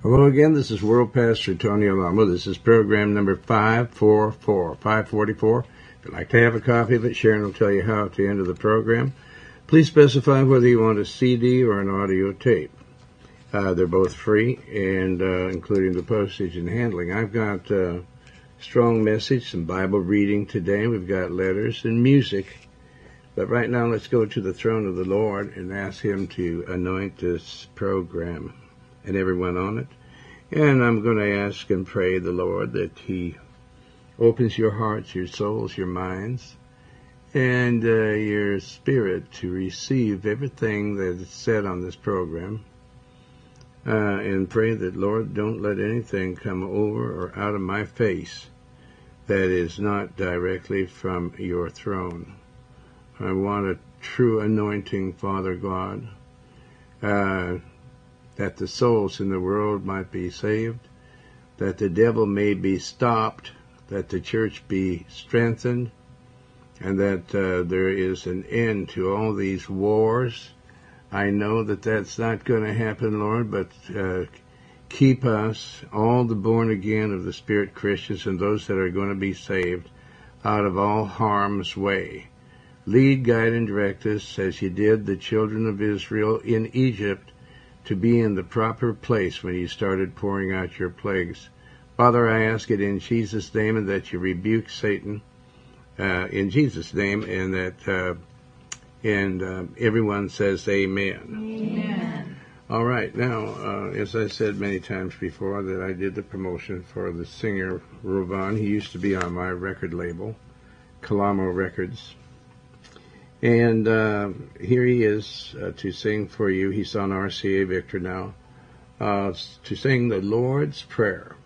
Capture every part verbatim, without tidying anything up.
Hello again, this is World Pastor Tony Alamo. This is program number five forty-four, five forty-four. If you'd like to have a copy of it, Sharon will tell you how at the end of the program. Please specify whether you want a C D or an audio tape. Uh, they're both free, and uh, including the postage and handling. I've got a uh, strong message, some Bible reading today. We've got letters and music. But right now, let's go to the throne of the Lord and ask Him to anoint this program and everyone on it. And I'm going to ask and pray the Lord that He opens your hearts, your souls, your minds, and uh, your spirit to receive everything that is said on this program. Uh, and pray that, Lord, don't let anything come over or out of my face that is not directly from your throne. I want a true anointing, Father God, uh, that the souls in the world might be saved, that the devil may be stopped, that the church be strengthened, and that uh, there is an end to all these wars. I know that that's not going to happen, Lord, but uh, keep us, all the born again of the Spirit Christians and those that are going to be saved, out of all harm's way. Lead, guide, and direct us as you did the children of Israel in Egypt, to be in the proper place when you started pouring out your plagues. Father, I ask it in Jesus' name, and that you rebuke Satan uh, in Jesus' name, and that uh, and uh, everyone says amen. Amen. All right. Now, uh, as I said many times before, that I did the promotion for the singer Ruvan. He used to be on my record label, Kalamo Records. And uh, here he is uh, to sing for you. He's on R C A Victor now uh, to sing the Lord's Prayer.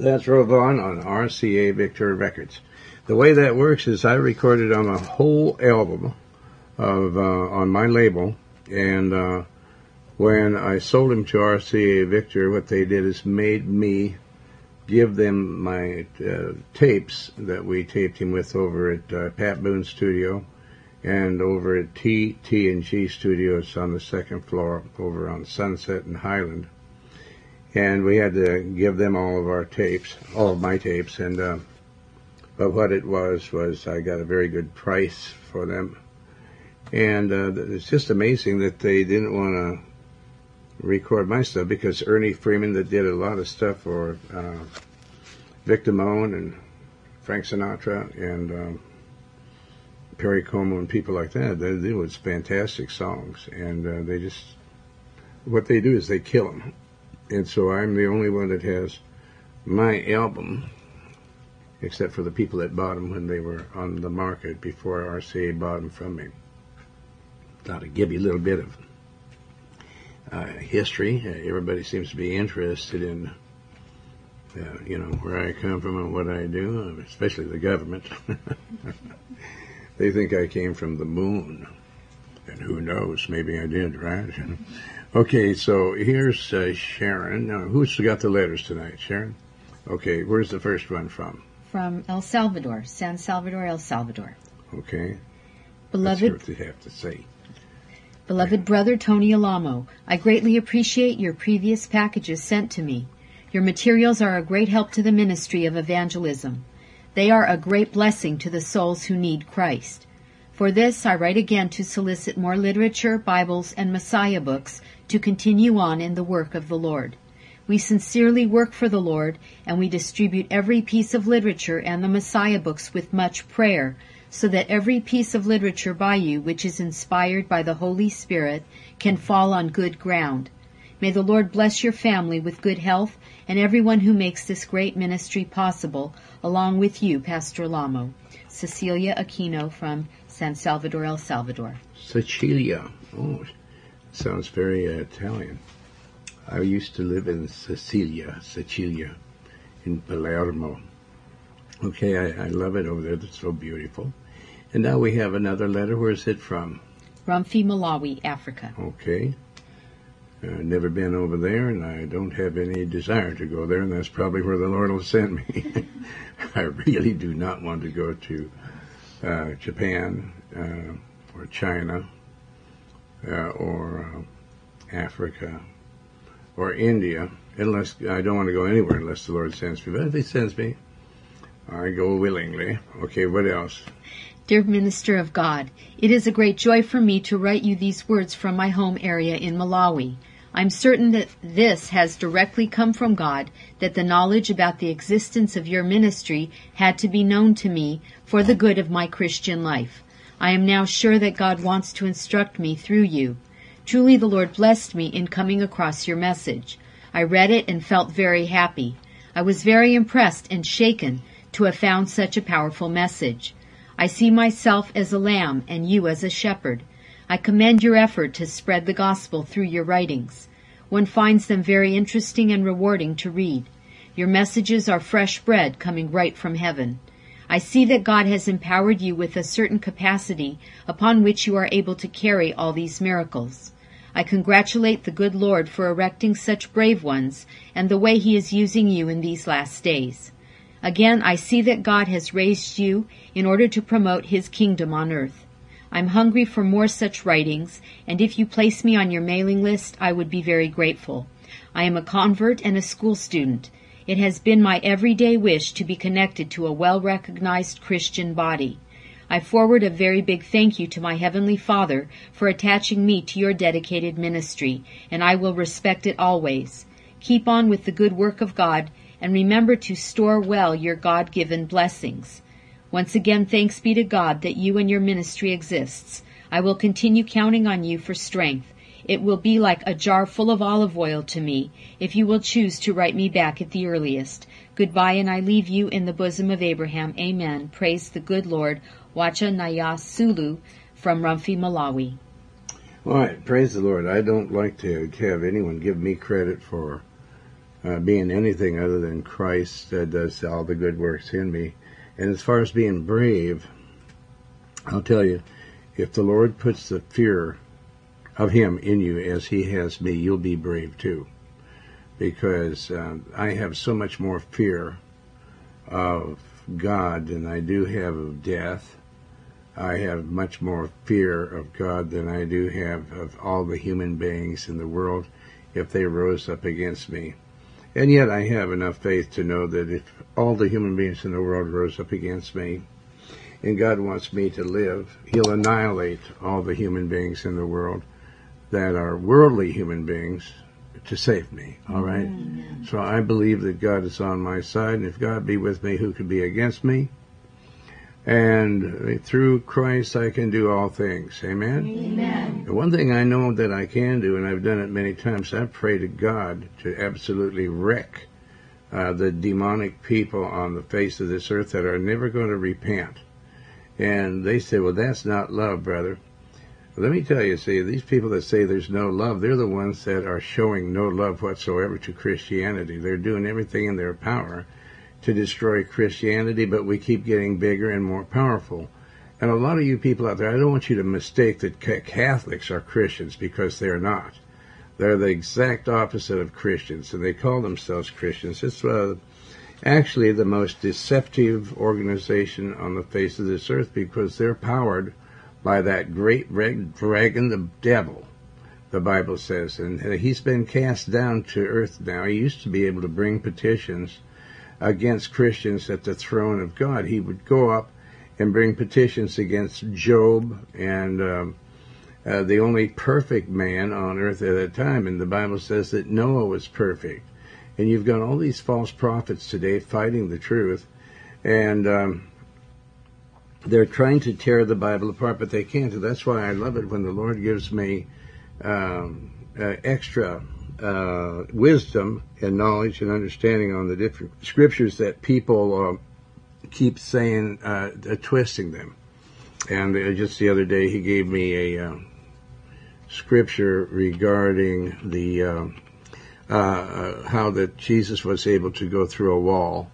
That's Ruvan on R C A Victor Records. the way that works is I recorded on a whole album of uh, on my label, and uh, when I sold them to R C A Victor, what they did is made me give them my uh, tapes that we taped him with over at uh, Pat Boone studio and over at T T and G studios on the second floor over on Sunset and Highland. And we had to give them all of our tapes, all of my tapes, and uh, but what it was was I got a very good price for them. And uh, it's just amazing that they didn't want to record my stuff, because Ernie Freeman, that did a lot of stuff for uh, Vic Damone and Frank Sinatra and um, Perry Como and people like that, they, they was fantastic songs, and uh, they just, what they do is they kill them, and so I'm the only one that has my album, except for the people that bought them when they were on the market before R C A bought them from me. Thought I'd give you a little bit of Uh, history. Uh, everybody seems to be interested in, uh, you know, where I come from and what I do, especially the government. They think I came from the moon, and who knows? Maybe I did, right? Okay, so here's uh, Sharon. Now, who's got the letters tonight, Sharon? Okay, where's the first one from? From El Salvador, San Salvador, El Salvador. Okay. Beloved. Let's hear what they have to say. Beloved brother Tony Alamo, I greatly appreciate your previous packages sent to me. Your materials are a great help to the ministry of evangelism. They are a great blessing to the souls who need Christ. For this, I write again to solicit more literature, Bibles, and Messiah books to continue on in the work of the Lord. We sincerely work for the Lord, and we distribute every piece of literature and the Messiah books with much prayer, so that every piece of literature by you, which is inspired by the Holy Spirit, can fall on good ground. May the Lord bless your family with good health and everyone who makes this great ministry possible, along with you, Pastor Alamo. Cecilia Aquino from San Salvador, El Salvador. Sicilia. Oh, sounds very uh, Italian. I used to live in Sicilia, Sicilia, in Palermo. Okay, I, I love it over there. That's so beautiful. And now we have another letter. Where is it from? Rumphi, Malawi, Africa. Okay. I've uh, never been over there, and I don't have any desire to go there, and that's probably where the Lord will send me. I really do not want to go to uh, Japan uh, or China uh, or uh, Africa or India, unless I don't want to go anywhere unless the Lord sends me. But if He sends me, I go willingly. Okay, what else? Dear Minister of God, it is a great joy for me to write you these words from my home area in Malawi. I'm certain that this has directly come from God, that the knowledge about the existence of your ministry had to be known to me for the good of my Christian life. I am now sure that God wants to instruct me through you. Truly the Lord blessed me in coming across your message. I read it and felt very happy. I was very impressed and shaken to have found such a powerful message. I see myself as a lamb and you as a shepherd. I commend your effort to spread the gospel through your writings. One finds them very interesting and rewarding to read. Your messages are fresh bread coming right from heaven. I see that God has empowered you with a certain capacity upon which you are able to carry all these miracles. I congratulate the good Lord for erecting such brave ones and the way He is using you in these last days. Again, I see that God has raised you in order to promote His kingdom on earth. I'm hungry for more such writings, and if you place me on your mailing list, I would be very grateful. I am a convert and a school student. It has been my everyday wish to be connected to a well-recognized Christian body. I forward a very big thank you to my Heavenly Father for attaching me to your dedicated ministry, and I will respect it always. Keep on with the good work of God, and remember to store well your God-given blessings. Once again, thanks be to God that you and your ministry exists. I will continue counting on you for strength. It will be like a jar full of olive oil to me, if you will choose to write me back at the earliest. Goodbye, and I leave you in the bosom of Abraham. Amen. Praise the good Lord. Wacha Naya Sulu from Rumphi, Malawi. All right, praise the Lord. I don't like to have anyone give me credit for Uh, being anything other than Christ that uh, does all the good works in me, And as far as being brave, I'll tell you, if the Lord puts the fear of him in you as he has me, you'll be brave too. Because uh, I have so much more fear of God than I do have of death. I have much more fear of God than I do have of all the human beings in the world if they rose up against me. And yet I have enough faith to know that if all the human beings in the world rose up against me, and God wants me to live, he'll annihilate all the human beings in the world that are worldly human beings to save me, all right? Amen. So I believe that God is on my side, and if God be with me, who could be against me? And through Christ I can do all things, amen? Amen. The one thing I know that I can do, and I've done it many times, I pray to God to absolutely wreck uh, the demonic people on the face of this earth that are never going to repent. And they say, well, that's not love, brother. Let me tell you, see, these people that say there's no love, they're the ones that are showing no love whatsoever to Christianity. They're doing everything in their power to destroy Christianity, but we keep getting bigger and more powerful. And a lot of you people out there, I don't want you to mistake that Catholics are Christians, because they're not. They're the exact opposite of Christians, and they call themselves Christians. It's uh, actually the most deceptive organization on the face of this earth, because they're powered by that great red dragon, the devil, the Bible says. And he's been cast down to earth now. He used to be able to bring petitions against Christians at the throne of God. He would go up and bring petitions against Job and um, uh, the only perfect man on earth at that time. And the Bible says that Noah was perfect. And you've got all these false prophets today fighting the truth. And Um, They're trying to tear the Bible apart, but they can't. That's why I love it when the Lord gives me um, uh, extra uh, wisdom and knowledge and understanding on the different scriptures that people uh, keep saying, uh, uh, twisting them. And uh, just the other day, he gave me a uh, scripture regarding the uh, uh, uh, how that Jesus was able to go through a wall.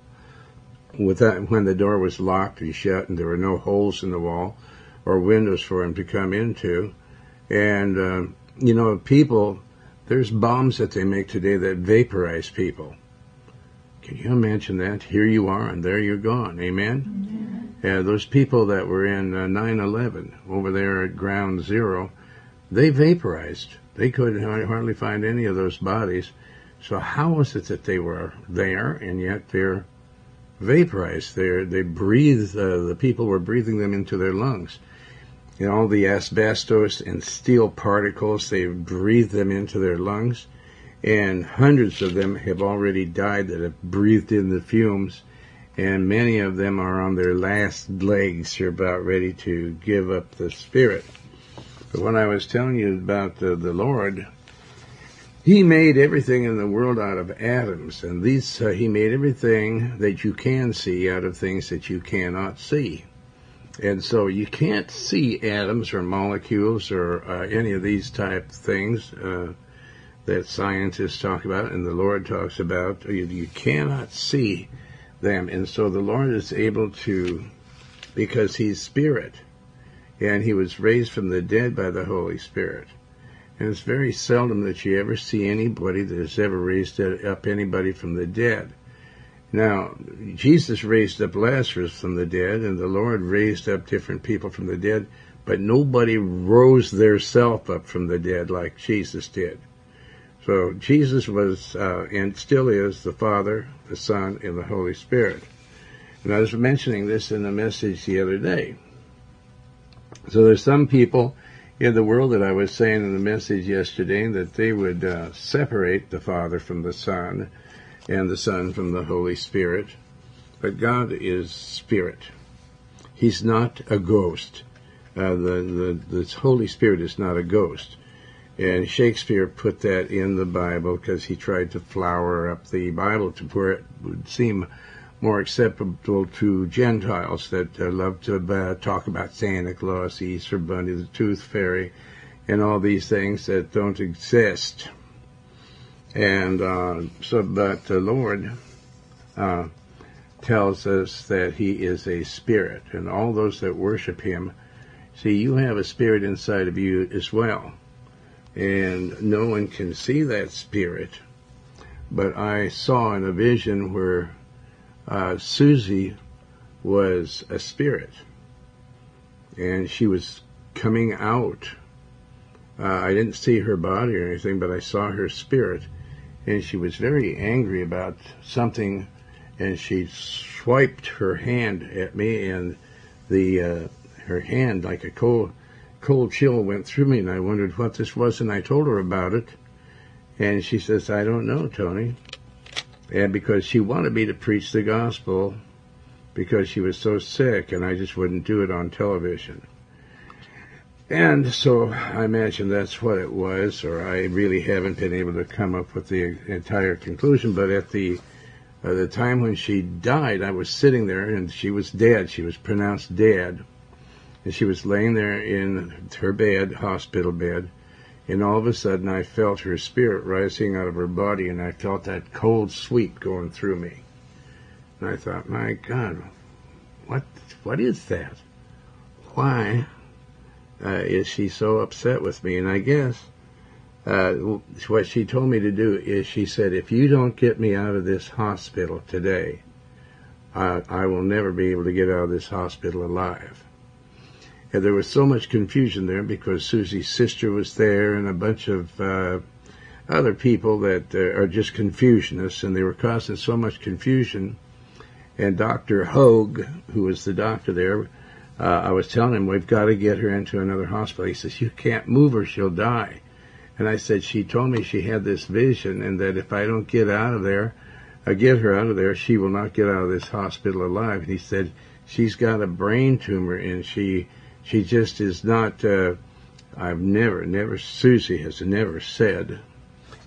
With that, when the door was locked and shut, and there were no holes in the wall or windows for him to come into. And, uh, you know, people, there's bombs that they make today that vaporize people. Can you imagine that? Here you are, and there you're gone. Amen? Amen. Uh, those people that were in uh, nine eleven over there at Ground Zero, they vaporized. They could hardly find any of those bodies. So how was it that they were there, and yet they're vaporized? They they breathed. Uh, the people were breathing them into their lungs. And all the asbestos and steel particles, they breathed them into their lungs. And hundreds of them have already died that have breathed in the fumes. And many of them are on their last legs. They're about ready to give up the spirit. But when I was telling you about the, the Lord, he made everything in the world out of atoms, and these uh, he made everything that you can see out of things that you cannot see. And so you can't see atoms or molecules or uh, any of these type things uh, that scientists talk about and the Lord talks about. You, you cannot see them. And so the Lord is able to, because he's spirit, and he was raised from the dead by the Holy Spirit. And it's very seldom that you ever see anybody that has ever raised up anybody from the dead. Now, Jesus raised up Lazarus from the dead, and the Lord raised up different people from the dead, but nobody rose their self up from the dead like Jesus did. So Jesus was, uh, and still is, the Father, the Son, and the Holy Spirit. And I was mentioning this in a message the other day. So there's some people in the world that I was saying in the message yesterday that they would uh, separate the Father from the Son and the Son from the Holy Spirit. But God is spirit. He's not a ghost. Uh, the, the, the Holy Spirit is not a ghost. And Shakespeare put that in the Bible because he tried to flower up the Bible to where it would seem more acceptable to Gentiles that uh, love to uh, talk about Santa Claus, Easter Bunny, the Tooth Fairy, and all these things that don't exist. And uh, so, but the Lord uh, tells us that he is a spirit, and all those that worship him, see, you have a spirit inside of you as well, and no one can see that spirit. But I saw in a vision where uh, Susie was a spirit, and she was coming out. Uh, I didn't see her body or anything, but I saw her spirit, and she was very angry about something, and she swiped her hand at me, and the uh, her hand, like a cold, cold chill, went through me, and I wondered what this was, and I told her about it. And she says, I don't know, Tony. And because she wanted me to preach the gospel because she was so sick, and I just wouldn't do it on television. And so I imagine that's what it was, or I really haven't been able to come up with the entire conclusion. But at the, uh, the time when she died, I was sitting there, and she was dead. She was pronounced dead. And she was laying there in her bed, hospital bed. And all of a sudden, I felt her spirit rising out of her body, and I felt that cold sweep going through me. And I thought, my God, what what is that? Why uh, is she so upset with me? And I guess uh, what she told me to do is she said, if you don't get me out of this hospital today, uh, I will never be able to get out of this hospital alive. And there was so much confusion there because Susie's sister was there and a bunch of uh, other people that uh, are just confusionists, and they were causing so much confusion. And Doctor Hogue, who was the doctor there, uh, I was telling him, we've got to get her into another hospital. He says, you can't move her, she'll die. And I said, she told me she had this vision, and that if I don't get out of there, I get her out of there, she will not get out of this hospital alive. And he said, she's got a brain tumor, and she... She just is not, uh, I've never, never, Susie has never said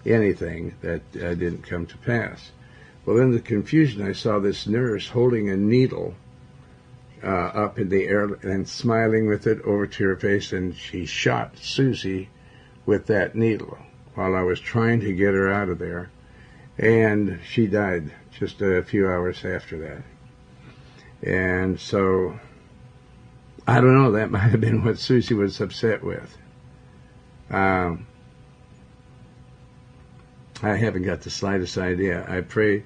anything that uh, didn't come to pass. Well, in the confusion, I saw this nurse holding a needle uh, up in the air and smiling with it over to her face, and she shot Susie with that needle while I was trying to get her out of there. And she died just a few hours after that. And so... I don't know, that might have been what Susie was upset with. Um, I haven't got the slightest idea. I pray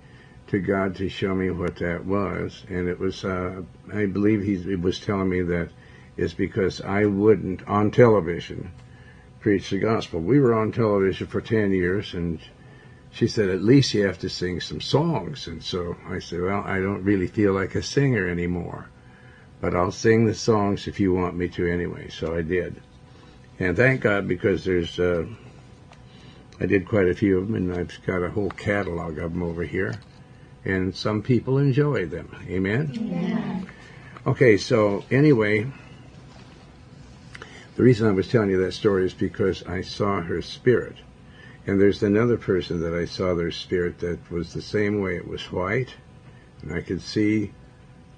to God to show me what that was. And it was, uh, I believe he, he was telling me that it's because I wouldn't, on television, preach the gospel. We were on television for ten years, and she said, at least you have to sing some songs. And so I said, well, I don't really feel like a singer anymore. But I'll sing the songs if you want me to anyway. So I did. And thank God, because there's, uh, I did quite a few of them, and I've got a whole catalog of them over here. And some people enjoy them. Amen? Amen. Okay, so anyway, the reason I was telling you that story is because I saw her spirit. And there's another person that I saw their spirit that was the same way. It was white, and I could see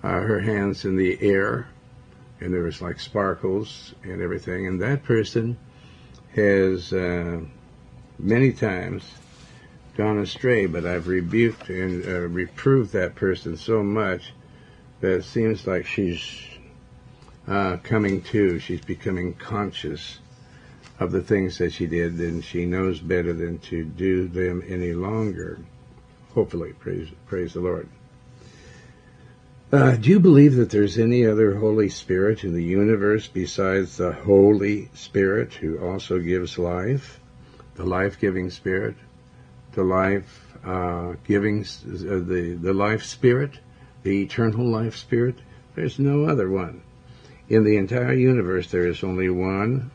Uh, her hands in the air, and there was like sparkles and everything. And that person has uh, many times gone astray, but I've rebuked and uh, reproved that person so much that it seems like she's uh, coming to. She's becoming conscious of the things that she did, and she knows better than to do them any longer. Hopefully, praise, praise the Lord. Uh, do you believe that there's any other Holy Spirit in the universe besides the Holy Spirit, who also gives life, the life-giving Spirit, the life-giving, uh, uh, the the life Spirit, the eternal life Spirit? There's no other one. In the entire universe, there is only one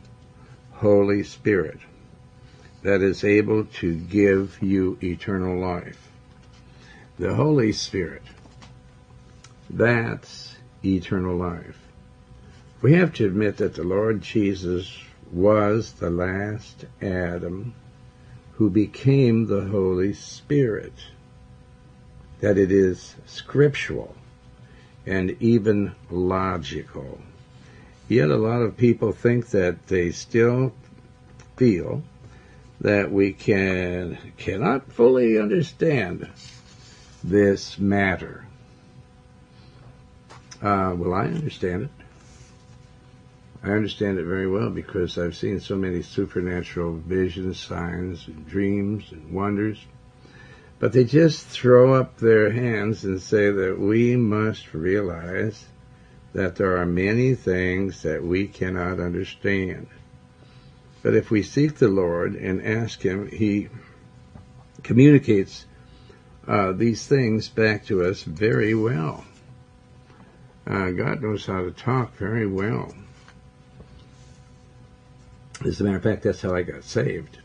Holy Spirit that is able to give you eternal life. The Holy Spirit. That's eternal life. We have to admit that the Lord Jesus was the last Adam who became the Holy Spirit, that it is scriptural and even logical. Yet a lot of people think that they still feel that we can cannot fully understand this matter. Uh, well, I understand it. I understand it very well because I've seen so many supernatural visions, signs, and dreams, and wonders. But they just throw up their hands and say that we must realize that there are many things that we cannot understand. But if we seek the Lord and ask Him, He communicates uh, these things back to us very well. Uh, God knows how to talk very well. As a matter of fact, that's how I got saved,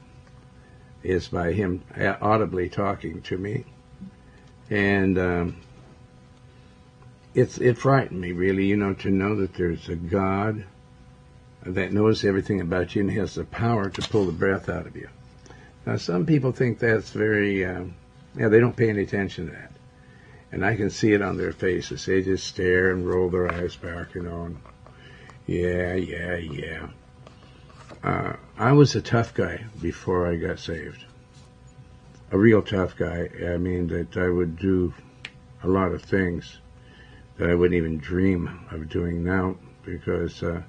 is by Him audibly talking to me. And um, it's it frightened me, really, you know, to know that there's a God that knows everything about you and has the power to pull the breath out of you. Now, some people think that's very, um, yeah, they don't pay any attention to that. And I can see it on their faces. They just stare and roll their eyes back, you know, and on. Yeah, yeah, yeah. Uh, I was a tough guy before I got saved. A real tough guy. I mean, that I would do a lot of things that I wouldn't even dream of doing now because, uh,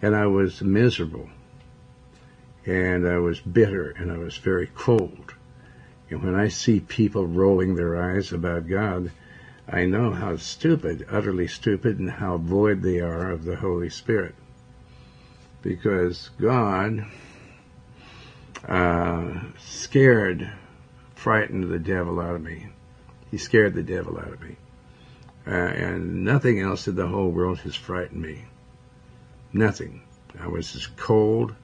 and I was miserable. And I was bitter, and I was very cold. And when I see people rolling their eyes about God, I know how stupid, utterly stupid, and how void they are of the Holy Spirit. Because God uh, scared, frightened the devil out of me. He scared the devil out of me. Uh, and nothing else in the whole world has frightened me. Nothing. I was as cold.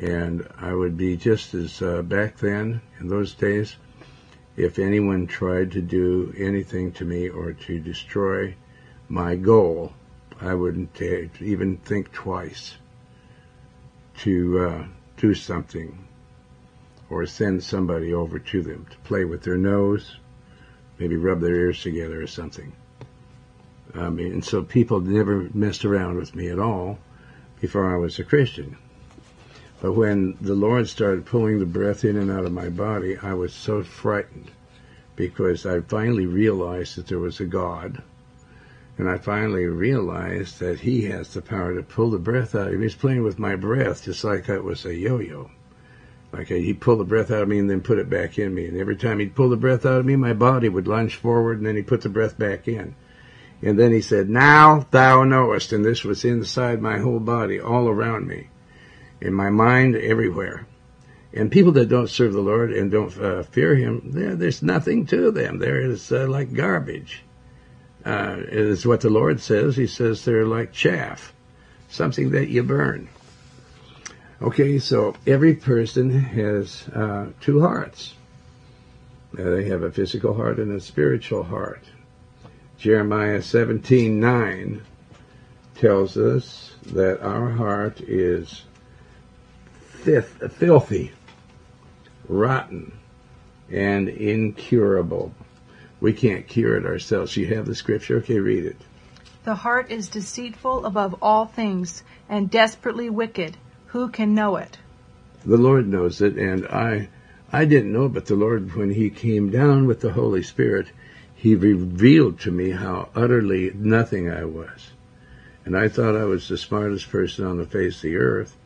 And I would be just as, uh, back then, in those days, if anyone tried to do anything to me or to destroy my goal, I wouldn't t- even think twice to uh, do something or send somebody over to them to play with their nose, maybe rub their ears together or something. I mean, and so people never messed around with me at all before I was a Christian. But when the Lord started pulling the breath in and out of my body, I was so frightened because I finally realized that there was a God. And I finally realized that He has the power to pull the breath out of me. He's playing with my breath just like I was a yo-yo. Like He'd pull the breath out of me and then put it back in me. And every time He'd pull the breath out of me, my body would lunge forward and then He'd put the breath back in. And then He said, "Now thou knowest." And this was inside my whole body, all around me. In my mind, everywhere. And people that don't serve the Lord and don't uh, fear Him, there's nothing to them. There is uh, like garbage. Uh, is what the Lord says. He says they're like chaff, something that you burn. Okay, so every person has uh, two hearts. Uh, they have a physical heart and a spiritual heart. Jeremiah seventeen nine tells us that our heart is filthy, rotten, and incurable. We can't cure it ourselves. You have the scripture? Okay, read it. The heart is deceitful above all things and desperately wicked. Who can know it? The Lord knows it, and I I didn't know, but the Lord, when He came down with the Holy Spirit, He revealed to me how utterly nothing I was. And I thought I was the smartest person on the face of the earth.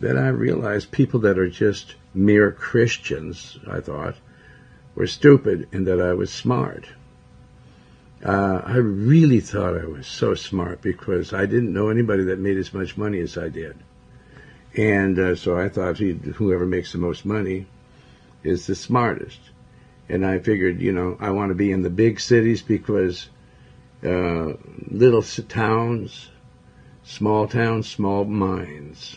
Then I realized people that are just mere Christians, I thought, were stupid, and that I was smart. Uh, I really thought I was so smart because I didn't know anybody that made as much money as I did. And uh, so I thought whoever makes the most money is the smartest. And I figured, you know, I want to be in the big cities because uh, little towns, small towns, small minds.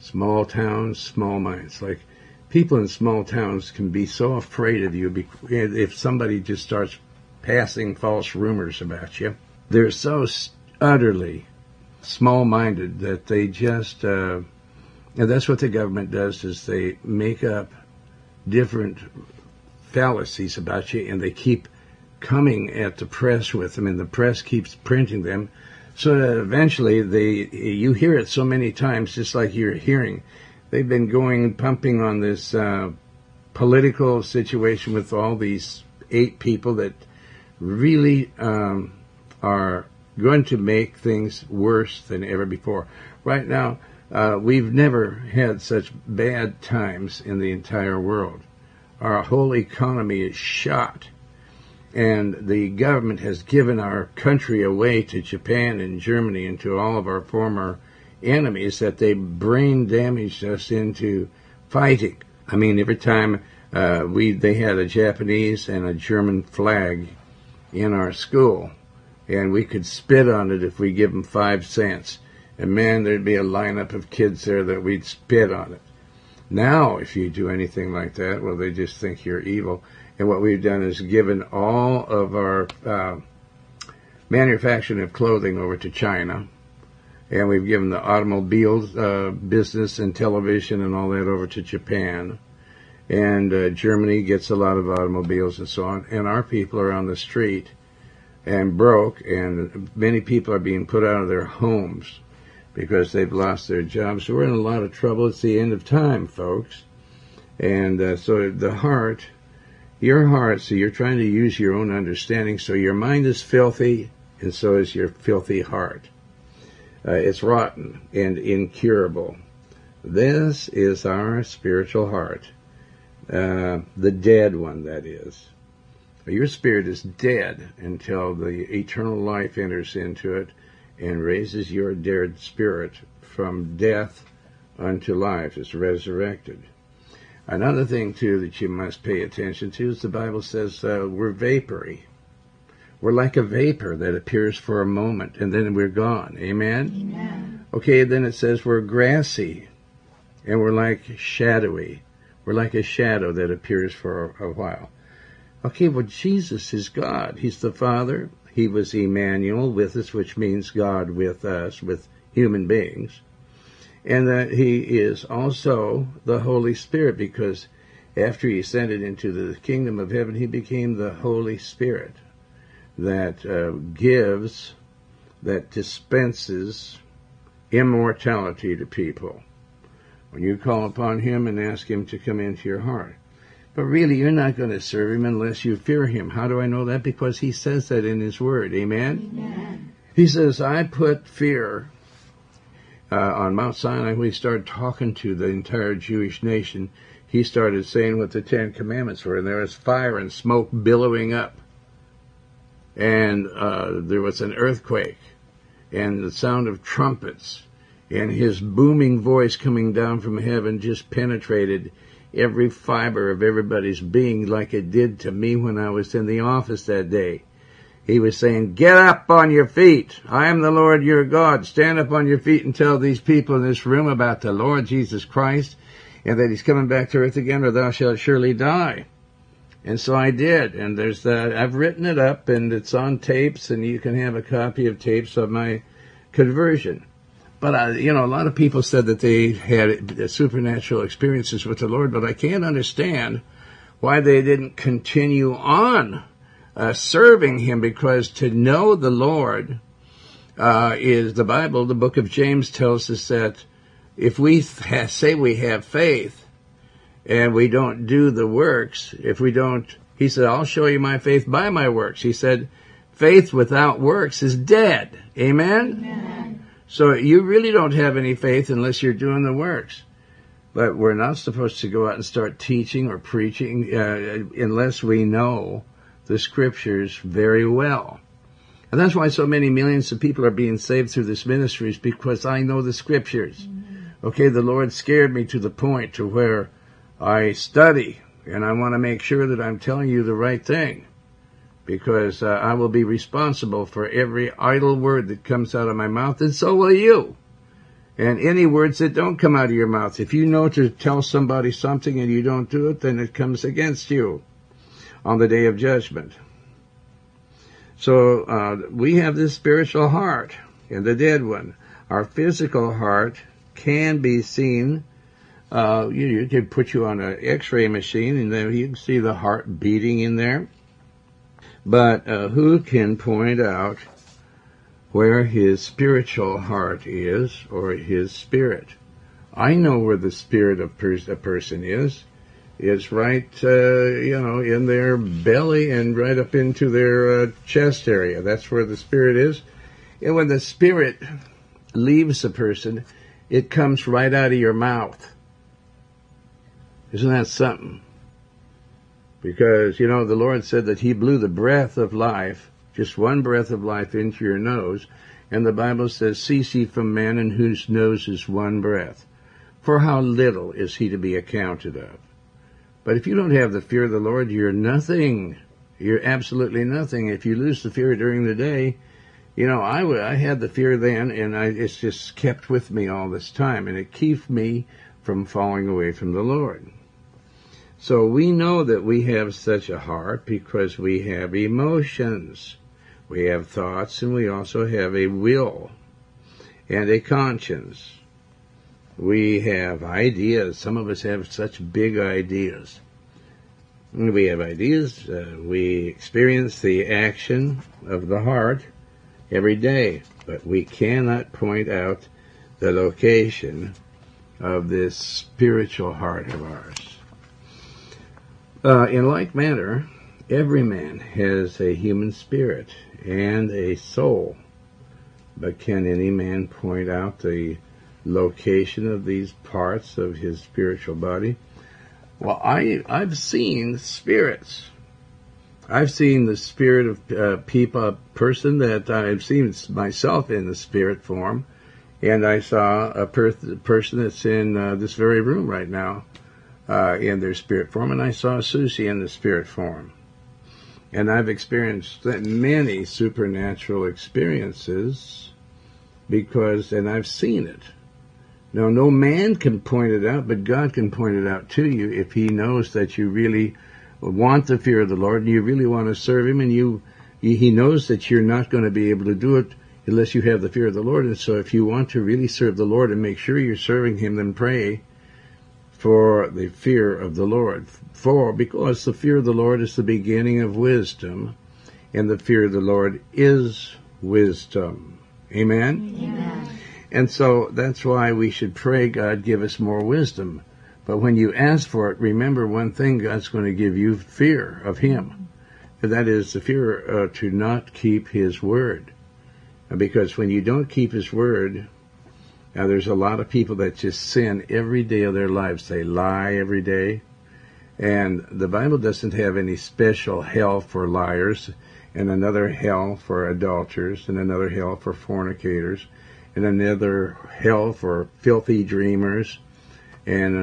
Small towns, small minds. Like, people in small towns can be so afraid of you if somebody just starts passing false rumors about you. They're so utterly small-minded that they just... Uh, and that's what the government does, is they make up different fallacies about you, and they keep coming at the press with them, and the press keeps printing them. So that eventually, they you hear it so many times, just like you're hearing. They've been going, pumping on this uh, political situation with all these eight people that really um, are going to make things worse than ever before. Right now, uh, we've never had such bad times in the entire world. Our whole economy is shot, and the government has given our country away to Japan and Germany and to all of our former enemies that they brain damaged us into fighting. I mean, every time uh, we they had a Japanese and a German flag in our school, and we could spit on it if we give them five cents. And man, there'd be a lineup of kids there that we'd spit on it. Now, if you do anything like that, well, they just think you're evil. And what we've done is given all of our uh, manufacturing of clothing over to China. And we've given the automobile uh, business and television and all that over to Japan. And uh, Germany gets a lot of automobiles and so on. And our people are on the street and broke. And many people are being put out of their homes because they've lost their jobs. So we're in a lot of trouble. It's the end of time, folks. And uh, so the heart, your heart, so you're trying to use your own understanding. So your mind is filthy, and so is your filthy heart. Uh, it's rotten and incurable. This is our spiritual heart, uh, the dead one, that is. Your spirit is dead until the eternal life enters into it and raises your dead spirit from death unto life. It's resurrected. Another thing, too, that you must pay attention to is the Bible says uh, we're vapory. We're like a vapor that appears for a moment, and then we're gone. Amen? Amen. Okay, then it says we're grassy, and we're like shadowy. We're like a shadow that appears for a while. Okay, well, Jesus is God. He's the Father. He was Emmanuel with us, which means God with us, with human beings. And that he is also the Holy Spirit, because after he ascended into the kingdom of heaven, he became the Holy Spirit that uh, gives, that dispenses immortality to people when you call upon him and ask him to come into your heart. But really, you're not going to serve him unless you fear him. How do I know that? Because he says that in his word. Amen? Amen. He says, I put fear uh, on Mount Sinai. When he started talking to the entire Jewish nation, he started saying what the Ten Commandments were, and there was fire and smoke billowing up. And uh, there was an earthquake and the sound of trumpets, and his booming voice coming down from heaven just penetrated every fiber of everybody's being, like it did to me when I was in the office that day. He was saying, get up on your feet. I am the Lord your God. Stand up on your feet and tell these people in this room about the Lord Jesus Christ and that he's coming back to earth again, or thou shalt surely die. And so I did, and there's that. I've written it up, and it's on tapes, and you can have a copy of tapes of my conversion. But, I, you know, a lot of people said that they had supernatural experiences with the Lord, but I can't understand why they didn't continue on uh, serving him, because to know the Lord uh, is the Bible. The book of James tells us that if we th- say we have faith, and we don't do the works, if we don't, he said, I'll show you my faith by my works. He said, faith without works is dead. Amen? Amen. So you really don't have any faith unless you're doing the works. But we're not supposed to go out and start teaching or preaching uh, unless we know the scriptures very well. And that's why so many millions of people are being saved through this ministry, is because I know the scriptures. Amen. Okay, the Lord scared me to the point to where I study, and I want to make sure that I'm telling you the right thing, because uh, I will be responsible for every idle word that comes out of my mouth, and so will you. And any words that don't come out of your mouth, if you know to tell somebody something and you don't do it, then it comes against you on the day of judgment. So uh, we have this spiritual heart and the dead one. Our physical heart can be seen. Uh, you, you could put you on an x-ray machine, and then you can see the heart beating in there. But uh, who can point out where his spiritual heart is, or his spirit? I know where the spirit of pers- a person is. It's right, uh, you know, in their belly and right up into their uh, chest area. That's where the spirit is. And when the Spirit leaves a person, it comes right out of your mouth. Isn't that something? Because, you know, the Lord said that he blew the breath of life, just one breath of life into your nose. And the Bible says, cease ye from man in whose nose is one breath. For how little is he to be accounted of? But if you don't have the fear of the Lord, you're nothing. You're absolutely nothing. If you lose the fear during the day, you know, I, w I had the fear then, and I, it's just kept with me all this time, and it keeps me from falling away from the Lord. So we know that we have such a heart because we have emotions. We have thoughts, and we also have a will and a conscience. We have ideas. Some of us have such big ideas. We have ideas. Uh, we experience the action of the heart every day, but we cannot point out the location of this spiritual heart of ours. Uh, in like manner, every man has a human spirit and a soul, but can any man point out the location of these parts of his spiritual body? Well, I, I've seen spirits. I've seen the spirit of uh, people, a person that I've seen myself in the spirit form, and I saw a per person that's in uh, this very room right now uh, in their spirit form, and I saw Susie in the spirit form. And I've experienced many supernatural experiences because, and I've seen it. Now, no man can point it out, but God can point it out to you if he knows that you really want the fear of the Lord and you really want to serve him, and you, he knows that you're not going to be able to do it unless you have the fear of the Lord. And so if you want to really serve the Lord and make sure you're serving him, then pray for the fear of the Lord. For, because the fear of the Lord is the beginning of wisdom, and the fear of the Lord is wisdom. Amen? Amen. And so that's why we should pray, God, give us more wisdom. But when you ask for it, remember one thing, God's going to give you fear of him. And that is the fear uh, to not keep his word. Because when you don't keep his word, now there's a lot of people that just sin every day of their lives. They lie every day. And the Bible doesn't have any special hell for liars, and another hell for adulterers, and another hell for fornicators, and another hell for filthy dreamers, and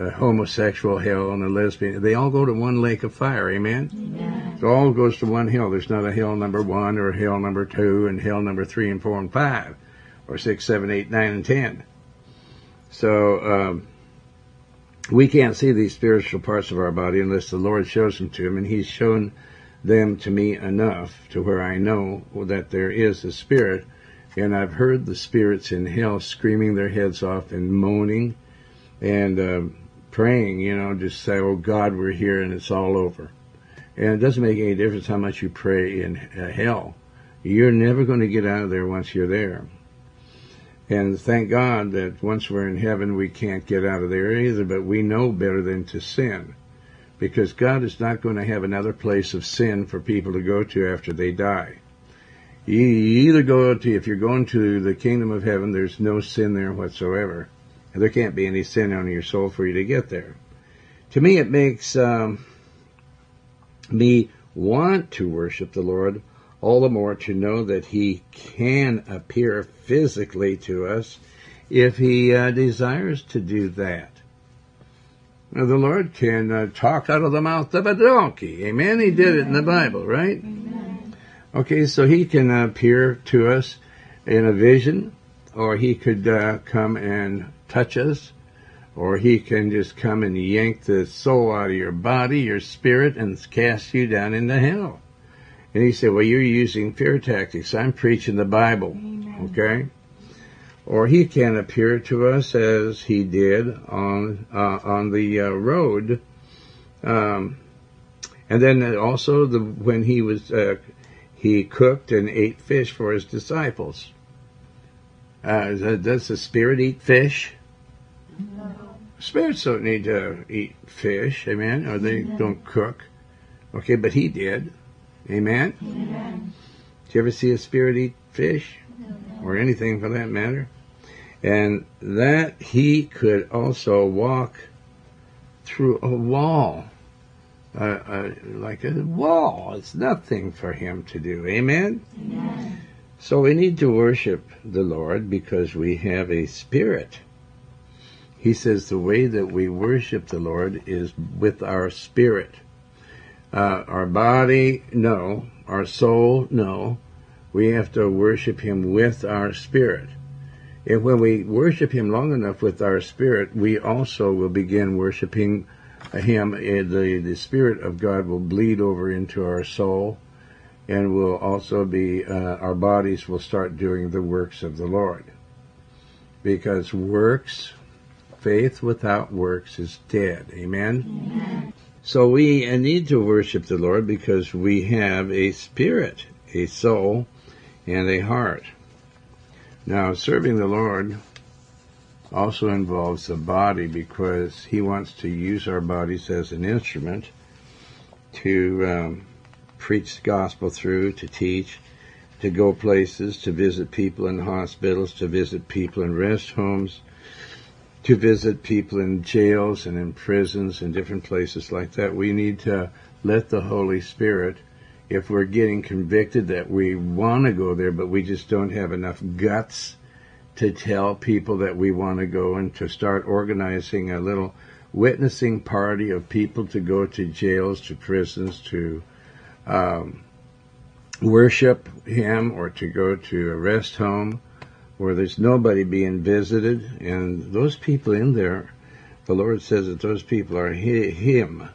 a, a, a homosexual hell, and a lesbian. They all go to one lake of fire, amen? Amen? It all goes to one hell. There's not a hell number one or hell number two and hell number three and four and five or six, seven, eight, nine, and ten. So um, we can't see these spiritual parts of our body unless the Lord shows them to him, and he's shown them to me enough to where I know that there is a spirit. And I've heard the spirits in hell screaming their heads off and moaning and uh, praying, you know, just say, oh, God, we're here and it's all over. And it doesn't make any difference how much you pray in uh, hell. You're never going to get out of there once you're there. And thank God that once we're in heaven, we can't get out of there either, but we know better than to sin, because God is not going to have another place of sin for people to go to after they die. You either go to, if you're going to the kingdom of heaven, there's no sin there whatsoever. And there can't be any sin on your soul for you to get there. To me, it makes um, me want to worship the Lord all the more to know that he can appear physically to us if he uh, desires to do that. Now, the Lord can uh, talk out of the mouth of a donkey. Amen? He did it in the Bible, right? Amen. Okay, so he can appear to us in a vision, or he could uh, come and touch us, or he can just come and yank the soul out of your body, your spirit, and cast you down into hell. And he said, well, you're using fear tactics. I'm preaching the Bible. Amen. Okay? Or he can appear to us as he did on, uh, on the uh, road. Um, and then also the, when he was... Uh, He cooked and ate fish for his disciples. Uh, does the Spirit eat fish? No. Spirits don't need to eat fish, amen, or they amen. don't cook. Okay, but he did, amen? Amen. Did you ever see a spirit eat fish? Or anything for that matter? And that he could also walk through a wall. Uh, uh, like a wall. It's nothing for him to do. Amen? Amen? So we need to worship the Lord because we have a spirit. He says the way that we worship the Lord is with our spirit. Uh, our body, no. Our soul, no. We have to worship him with our spirit. And when we worship him long enough with our spirit, we also will begin worshiping him. The, the Spirit of God will bleed over into our soul, and will also be, uh, our bodies will start doing the works of the Lord. Because works, faith without works is dead. Amen? Amen. So we need to worship the Lord because we have a spirit, a soul, and a heart. Now, serving the Lord also involves the body, because he wants to use our bodies as an instrument to um, preach the gospel through, to teach, to go places, to visit people in hospitals, to visit people in rest homes, to visit people in jails and in prisons and different places like that. We need to let the Holy Spirit, if we're getting convicted that we want to go there, but we just don't have enough guts to tell people that we want to go, and to start organizing a little witnessing party of people to go to jails, to prisons, to um, worship him, or to go to a rest home where there's nobody being visited. And those people in there, the Lord says that those people are him.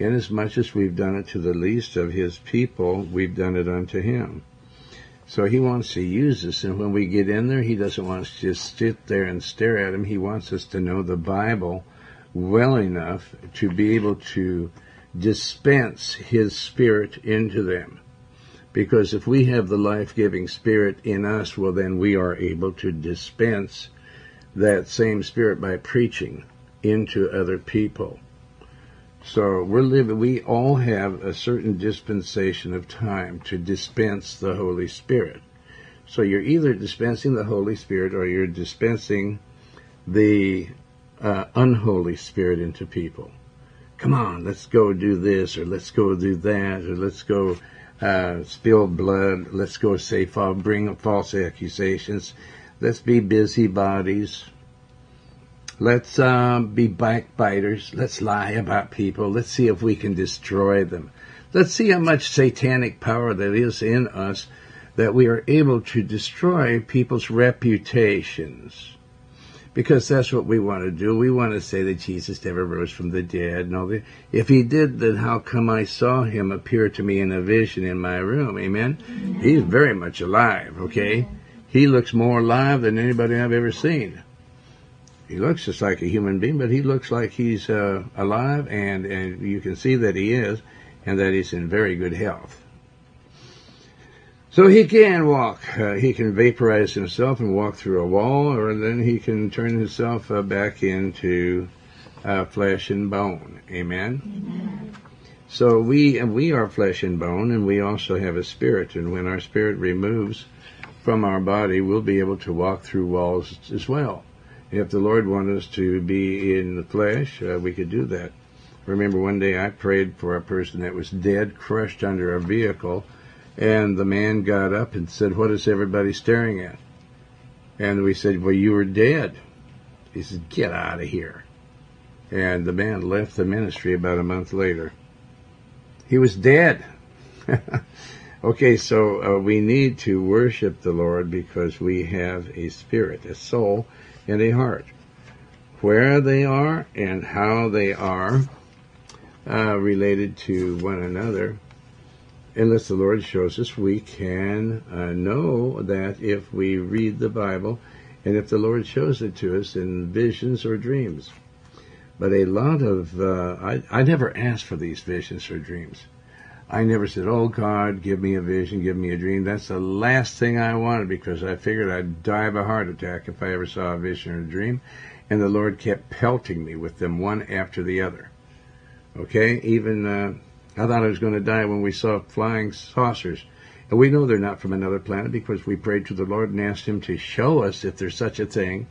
Inasmuch as we've done it to the least of his people, we've done it unto him. So he wants to use us, and when we get in there, he doesn't want us to just sit there and stare at him. He wants us to know the Bible well enough to be able to dispense his Spirit into them. Because if we have the life-giving Spirit in us, well, then we are able to dispense that same Spirit by preaching into other people. So we're living, we all have a certain dispensation of time to dispense the Holy Spirit. So you're either dispensing the Holy Spirit or you're dispensing the uh, unholy spirit into people. Come on, let's go do this, or let's go do that, or let's go uh, spill blood, let's go say, bring up false accusations, let's be busybodies. Let's uh, be backbiters. Let's lie about people. Let's see if we can destroy them. Let's see how much satanic power that is in us, that we are able to destroy people's reputations. Because that's what we want to do. We want to say that Jesus never rose from the dead. And all the, if he did, then how come I saw him appear to me in a vision in my room? Amen? Amen. He's very much alive, okay? Amen. He looks more alive than anybody I've ever seen. He looks just like a human being, but he looks like he's uh, alive, and, and you can see that he is, and that he's in very good health. So he can walk. Uh, he can vaporize himself and walk through a wall, or then he can turn himself uh, back into uh, flesh and bone. Amen? Amen. So we, we are flesh and bone, and we also have a spirit, and when our spirit removes from our body, we'll be able to walk through walls as well. If the Lord wanted us to be in the flesh, uh, we could do that. Remember one day I prayed for a person that was dead, crushed under a vehicle, and the man got up and said, "What is everybody staring at?" And we said, "Well, you were dead." He said, "Get out of here." And the man left the ministry about a month later. He was dead. Okay, so uh, we need to worship the Lord because we have a spirit, a soul, and a heart. Where they are and how they are uh, related to one another, unless the Lord shows us, we can uh, know that if we read the Bible and if the Lord shows it to us in visions or dreams. But a lot of, uh, I, I never asked for these visions or dreams. I never said, "Oh God, give me a vision, give me a dream." That's the last thing I wanted, because I figured I'd die of a heart attack if I ever saw a vision or a dream. And the Lord kept pelting me with them one after the other. Okay? Even, uh, I thought I was going to die when we saw flying saucers. And we know they're not from another planet because we prayed to the Lord and asked him to show us if there's such a thing.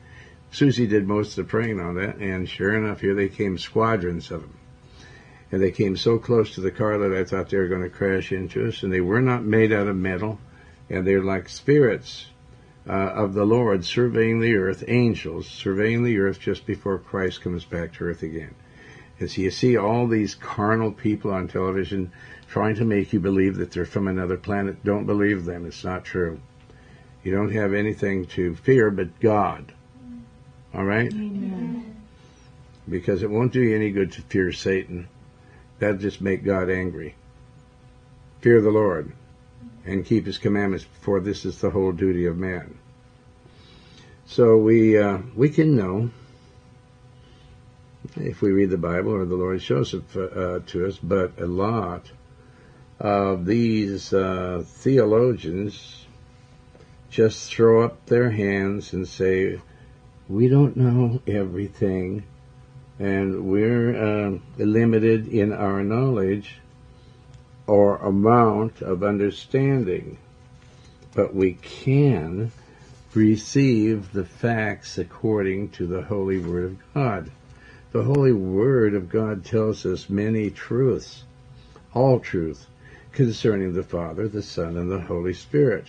Susie did most of the praying on that, and sure enough, here they came, squadrons of them. And they came so close to the car that I thought they were going to crash into us, and they were not made out of metal, and they're like spirits uh, of the Lord surveying the earth, angels surveying the earth just before Christ comes back to earth again. And so you see all these carnal people on television trying to make you believe that they're from another planet. Don't believe them. It's not true. You don't have anything to fear but God. All right? Amen. Because it won't do you any good to fear Satan. That'll just make God angry. Fear the Lord and keep his commandments, for this is the whole duty of man. So we, uh, we can know if we read the Bible or the Lord shows it uh, to us, but a lot of these uh, theologians just throw up their hands and say, we don't know everything, and we're uh, limited in our knowledge or amount of understanding, but we can receive the facts according to the Holy Word of God. The Holy Word of God tells us many truths, all truth, concerning the Father, the Son, and the Holy Spirit.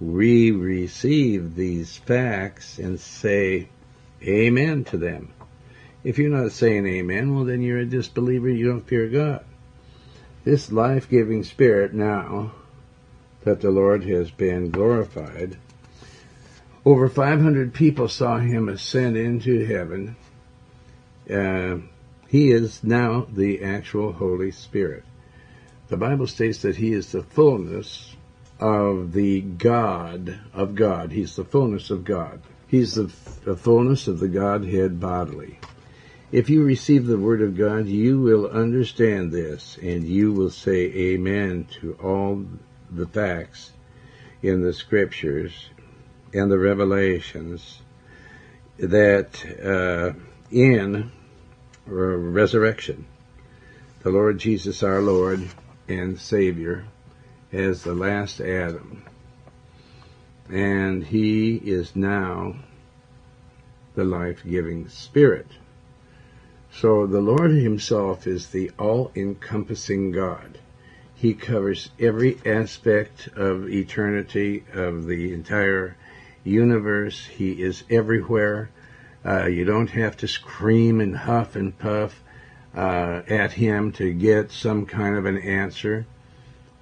We receive these facts and say amen to them. If you're not saying amen, well, then you're a disbeliever. You don't fear God. This life-giving Spirit, now that the Lord has been glorified, over five hundred people saw him ascend into heaven. Uh, he is now the actual Holy Spirit. The Bible states that he is the fullness of the God of God. He's the fullness of God. He's the, the fullness of the Godhead bodily. If you receive the Word of God, you will understand this, and you will say amen to all the facts in the Scriptures and the revelations that uh, in resurrection, the Lord Jesus, our Lord and Savior, as the last Adam, and he is now the life-giving Spirit. So the Lord himself is the all-encompassing God. He covers every aspect of eternity, of the entire universe. He is everywhere. Uh, you don't have to scream and huff and puff uh, at him to get some kind of an answer.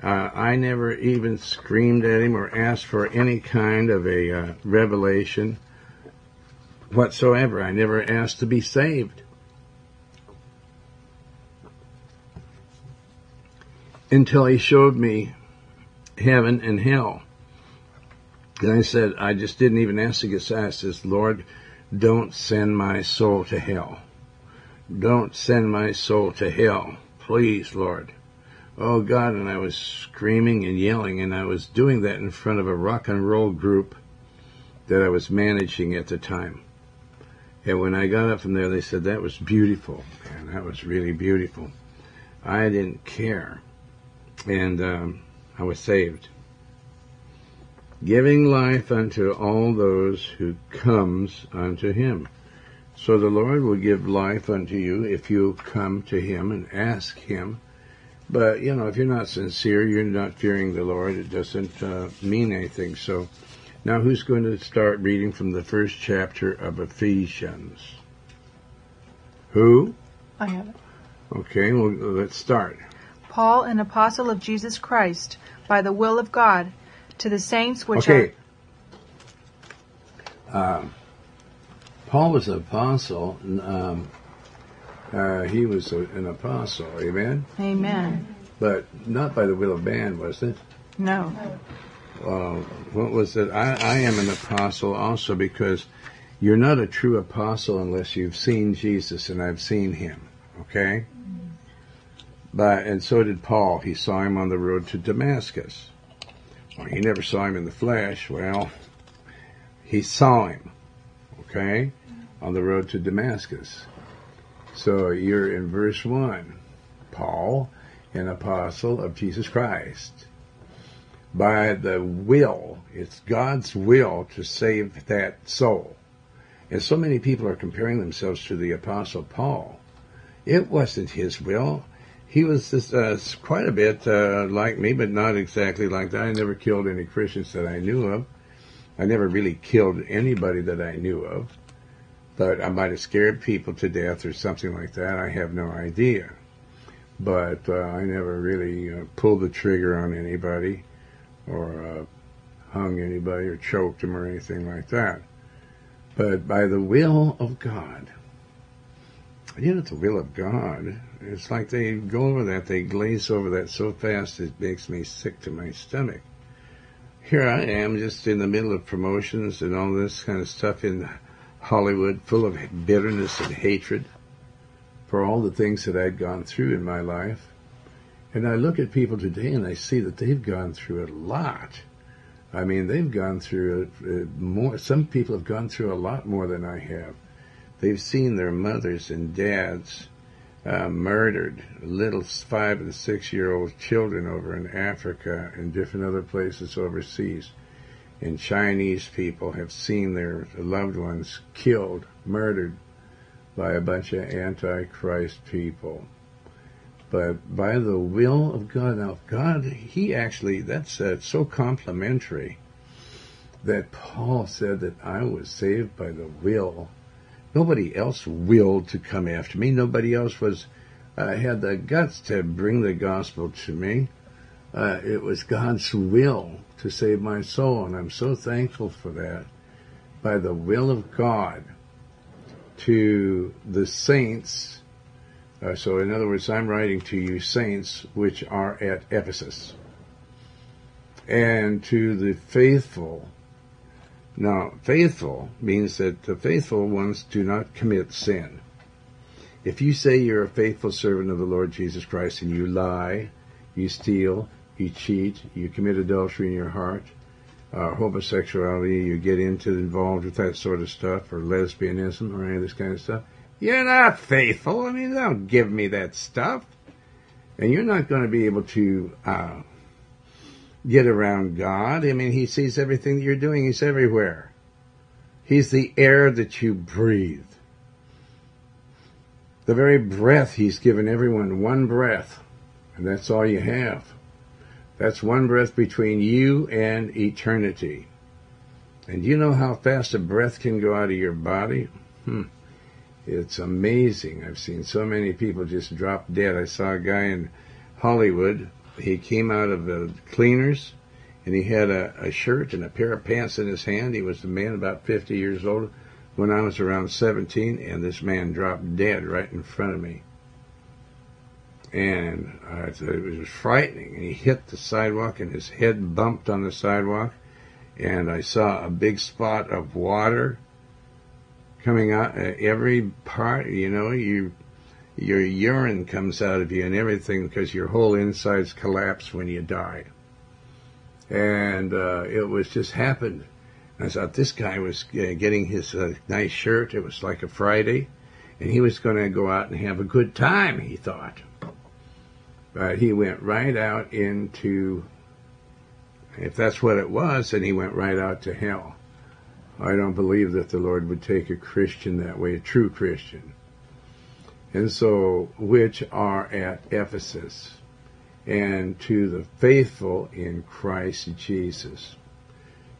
Uh, I never even screamed at him or asked for any kind of a uh, revelation whatsoever. I never asked to be saved until he showed me heaven and hell. And I said, I just didn't even ask to get saved. I said, Lord, don't send my soul to hell. Don't send my soul to hell. Please, Lord. Oh, God, and I was screaming and yelling, and I was doing that in front of a rock and roll group that I was managing at the time. And when I got up from there, they said, that was beautiful, man. That was really beautiful. I didn't care. And um, I was saved. Giving life unto all those who comes unto him. So the Lord will give life unto you if you come to him and ask him. But, you know, if you're not sincere, you're not fearing the Lord. It doesn't uh, mean anything. So now who's going to start reading from the first chapter of Ephesians? Who? I have it. Okay, well, let's start. Paul, an apostle of Jesus Christ, by the will of God, to the saints which okay. are... Okay. Uh, Paul was an apostle. And, um, Uh, he was a, an apostle, amen? Amen. But not by the will of man, was it? No. Uh, what was it? I, I am an apostle also, because you're not a true apostle unless you've seen Jesus, and I've seen him, okay? Mm-hmm. But and so did Paul. He saw him on the road to Damascus. Well, he never saw him in the flesh. Well, he saw him, okay, on the road to Damascus. So you're in verse one. Paul, an apostle of Jesus Christ, by the will. It's God's will to save that soul. And so many people are comparing themselves to the Apostle Paul. It wasn't his will. He was just, uh, quite a bit uh, like me, but not exactly like that. I never killed any Christians that I knew of. I never really killed anybody that I knew of. But I might have scared people to death or something like that. I have no idea. But uh, I never really uh, pulled the trigger on anybody or uh, hung anybody or choked them or anything like that. But by the will of God. You know, the will of God. It's like they go over that, they glaze over that so fast it makes me sick to my stomach. Here I am just in the middle of promotions and all this kind of stuff in Hollywood, full of bitterness and hatred for all the things that I'd gone through in my life. And I look at people today and I see that they've gone through a lot. I mean, they've gone through a, a more. Some people have gone through a lot more than I have. They've seen their mothers and dads uh, murdered, little five and six year old children over in Africa and different other places overseas. And Chinese people have seen their loved ones killed, murdered by a bunch of antichrist people. But by the will of God, now God, he actually, that's uh, so complimentary that Paul said that I was saved by the will. Nobody else willed to come after me. Nobody else was uh, had the guts to bring the gospel to me. Uh, it was God's will to save my soul, and I'm so thankful for that. By the will of God to the saints. Uh, so in other words, I'm writing to you saints which are at Ephesus. And to the faithful. Now, faithful means that the faithful ones do not commit sin. If you say you're a faithful servant of the Lord Jesus Christ and you lie, you steal, you cheat, you commit adultery in your heart, uh, homosexuality, you get into involved with that sort of stuff, or lesbianism, or any of this kind of stuff, you're not faithful. I mean, don't give me that stuff. And you're not going to be able to... Uh, get around God. I mean, he sees everything that you're doing. He's everywhere. He's the air that you breathe. The very breath he's given everyone, one breath, and that's all you have. That's one breath between you and eternity. And you know how fast a breath can go out of your body? Hmm. It's amazing. I've seen so many people just drop dead. I saw a guy in Hollywood. He came out of the cleaners, and he had a, a shirt and a pair of pants in his hand. He was a man about fifty years old when I was around seventeen, and this man dropped dead right in front of me. And I thought it was frightening. And he hit the sidewalk, and his head bumped on the sidewalk, and I saw a big spot of water coming out at every part. You know, you... your urine comes out of you and everything because your whole insides collapse when you die. And uh, it was just happened. I thought this guy was uh, getting his uh, nice shirt. It was like a Friday. And he was going to go out and have a good time, he thought. But he went right out into, if that's what it was, then he went right out to hell. I don't believe that the Lord would take a Christian that way, a true Christian. And so, which are at Ephesus, and to the faithful in Christ Jesus.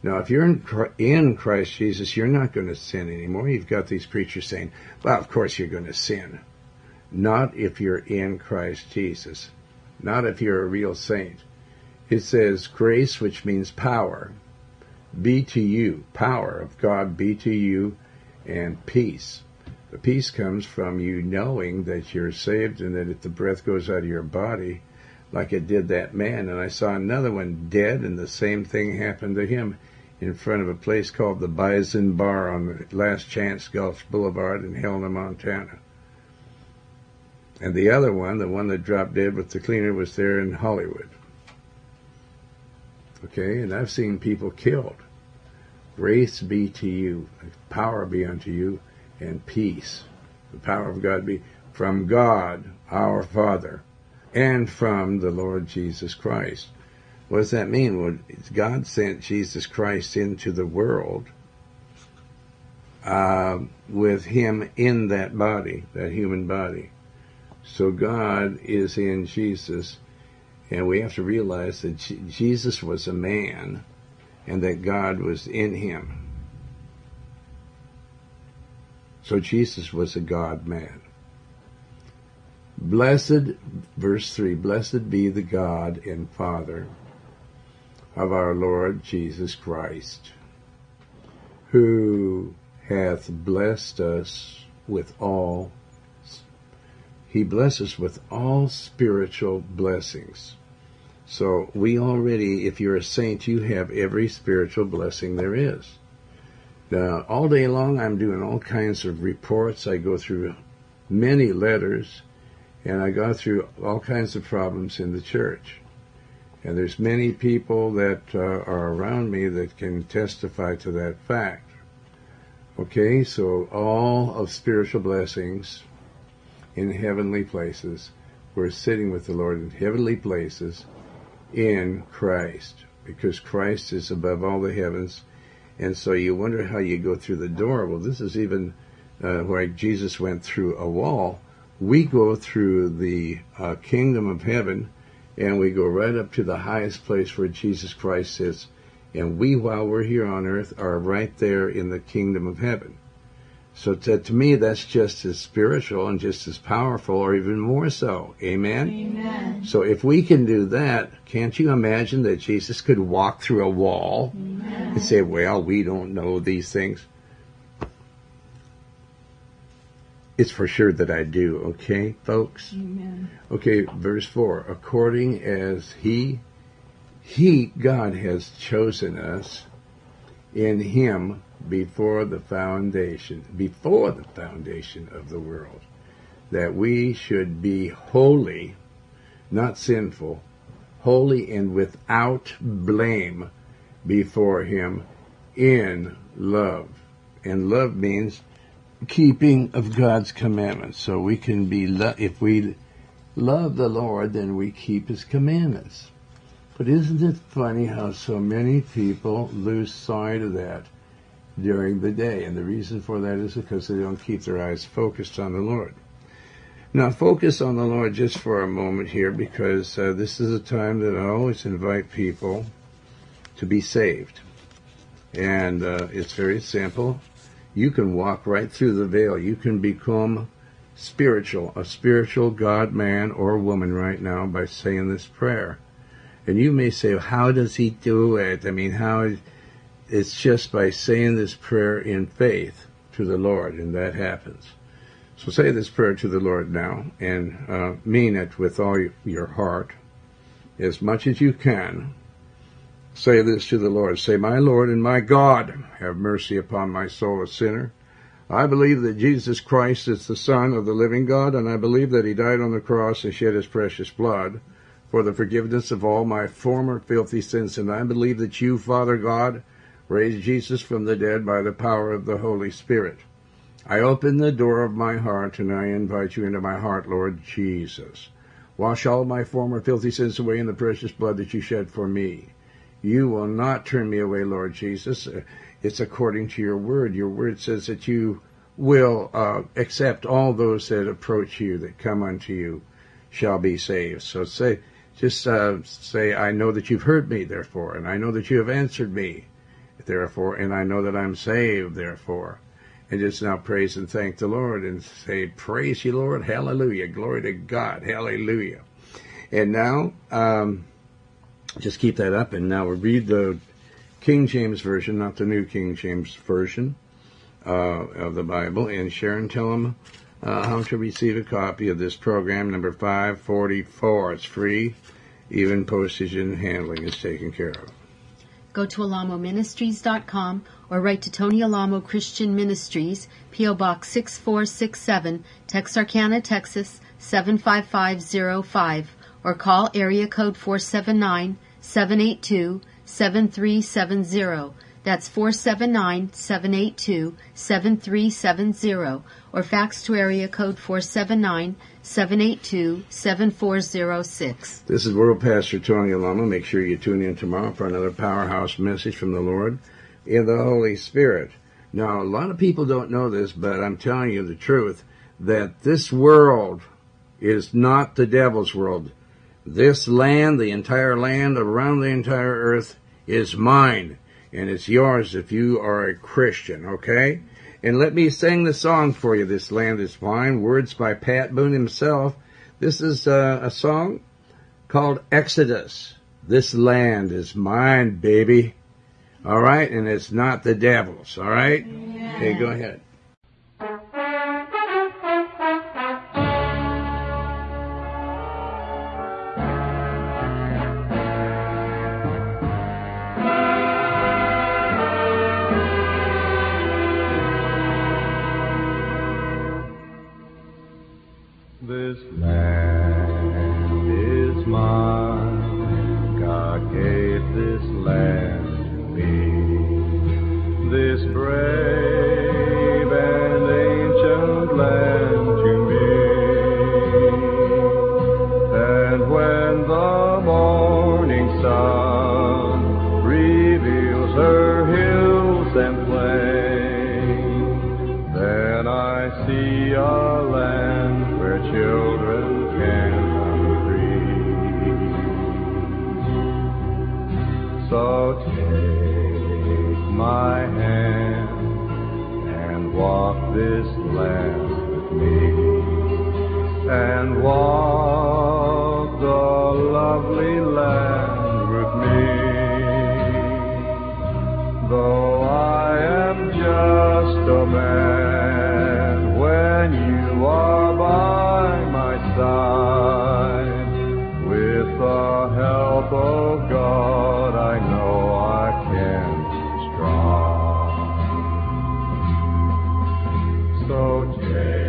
Now, if you're in Christ Jesus, you're not going to sin anymore. You've got these preachers saying, well, of course you're going to sin. Not if you're in Christ Jesus. Not if you're a real saint. It says, grace, which means power, be to you. Power of God be to you, and peace. The peace comes from you knowing that you're saved and that if the breath goes out of your body, like it did that man. And I saw another one dead, and the same thing happened to him in front of a place called the Bison Bar on the Last Chance Gulch Boulevard in Helena, Montana. And the other one, the one that dropped dead with the cleaner, was there in Hollywood. Okay, and I've seen people killed. Grace be to you, power be unto you, and peace. The power of God be from God, our Father, and from the Lord Jesus Christ. What does that mean? Well, God sent Jesus Christ into the world uh, with him in that body, that human body. So God is in Jesus, and we have to realize that G- Jesus was a man and that God was in him. So Jesus was a God-man. Blessed, verse three, blessed be the God and Father of our Lord Jesus Christ, who hath blessed us with all, he blessed us with all spiritual blessings. So we already, if you're a saint, you have every spiritual blessing there is. Now, all day long, I'm doing all kinds of reports. I go through many letters, and I go through all kinds of problems in the church. And there's many people that uh, are around me that can testify to that fact. Okay, so all of spiritual blessings in heavenly places. We're sitting with the Lord in heavenly places in Christ, because Christ is above all the heavens. And so you wonder how you go through the door. Well, this is even uh, where Jesus went through a wall. We go through the uh, kingdom of heaven, and we go right up to the highest place where Jesus Christ sits, and we, while we're here on earth, are right there in the kingdom of heaven. So to, to me, that's just as spiritual and just as powerful, or even more so. Amen? Amen. So if we can do that, can't you imagine that Jesus could walk through a wall Amen. And say, well, we don't know these things? It's for sure that I do, okay, folks? Amen. Okay, verse four, according as he, he, God, has chosen us in him before the foundation, before the foundation of the world, that we should be holy, not sinful, holy and without blame before him in love. And love means keeping of God's commandments. So we can be, lo- if we love the Lord, then we keep his commandments. But isn't it funny how so many people lose sight of that during the day? And the reason for that is because they don't keep their eyes focused on the Lord. Now, focus on the Lord just for a moment here, because uh, this is a time that I always invite people to be saved. And uh, it's very simple. You can walk right through the veil. You can become spiritual, a spiritual God, man, or woman right now by saying this prayer. And you may say, how does he do it? I mean, how? It's just by saying this prayer in faith to the Lord, and that happens. So say this prayer to the Lord now, and uh, mean it with all your heart, as much as you can. Say this to the Lord. Say, my Lord and my God, have mercy upon my soul, a sinner. I believe that Jesus Christ is the Son of the living God, and I believe that he died on the cross and shed his precious blood for the forgiveness of all my former filthy sins. And I believe that you, Father God, raised Jesus from the dead by the power of the Holy Spirit. I open the door of my heart, and I invite you into my heart, Lord Jesus. Wash all my former filthy sins away in the precious blood that you shed for me. You will not turn me away, Lord Jesus. It's according to your word. Your word says that you will uh, accept all those that approach you, that come unto you, shall be saved. So say, just uh, say, I know that you've heard me, therefore, and I know that you have answered me, therefore, and I know that I'm saved, therefore. And just now praise and thank the Lord and say, praise you, Lord. Hallelujah. Glory to God. Hallelujah. And now, um, just keep that up, and now we'll read the King James Version, not the New King James Version uh, of the Bible. And Sharon, tell them uh, how to receive a copy of this program, number five forty-four. It's free. Even postage and handling is taken care of. Go to alamo ministries dot com or write to Tony Alamo Christian Ministries, P O. Box six four six seven, Texarkana, Texas seven five five zero five. Or call area code four seven nine, seven eight two, seven three seven zero. That's four seven nine, seven eight two, seven three seven zero or fax to area code four seven nine, seven eight two, seven four zero six. This is World Pastor Tony Alamo. Make sure you tune in tomorrow for another powerhouse message from the Lord in the Holy Spirit. Now, a lot of people don't know this, but I'm telling you the truth, that this world is not the devil's world. This land, the entire land around the entire earth is mine, and it's yours if you are a Christian, okay? And let me sing the song for you, This Land is Mine, words by Pat Boone himself. This is uh, a song called Exodus. This land is mine, baby. All right? And it's not the devil's, all right? Yeah. Okay, go ahead. So take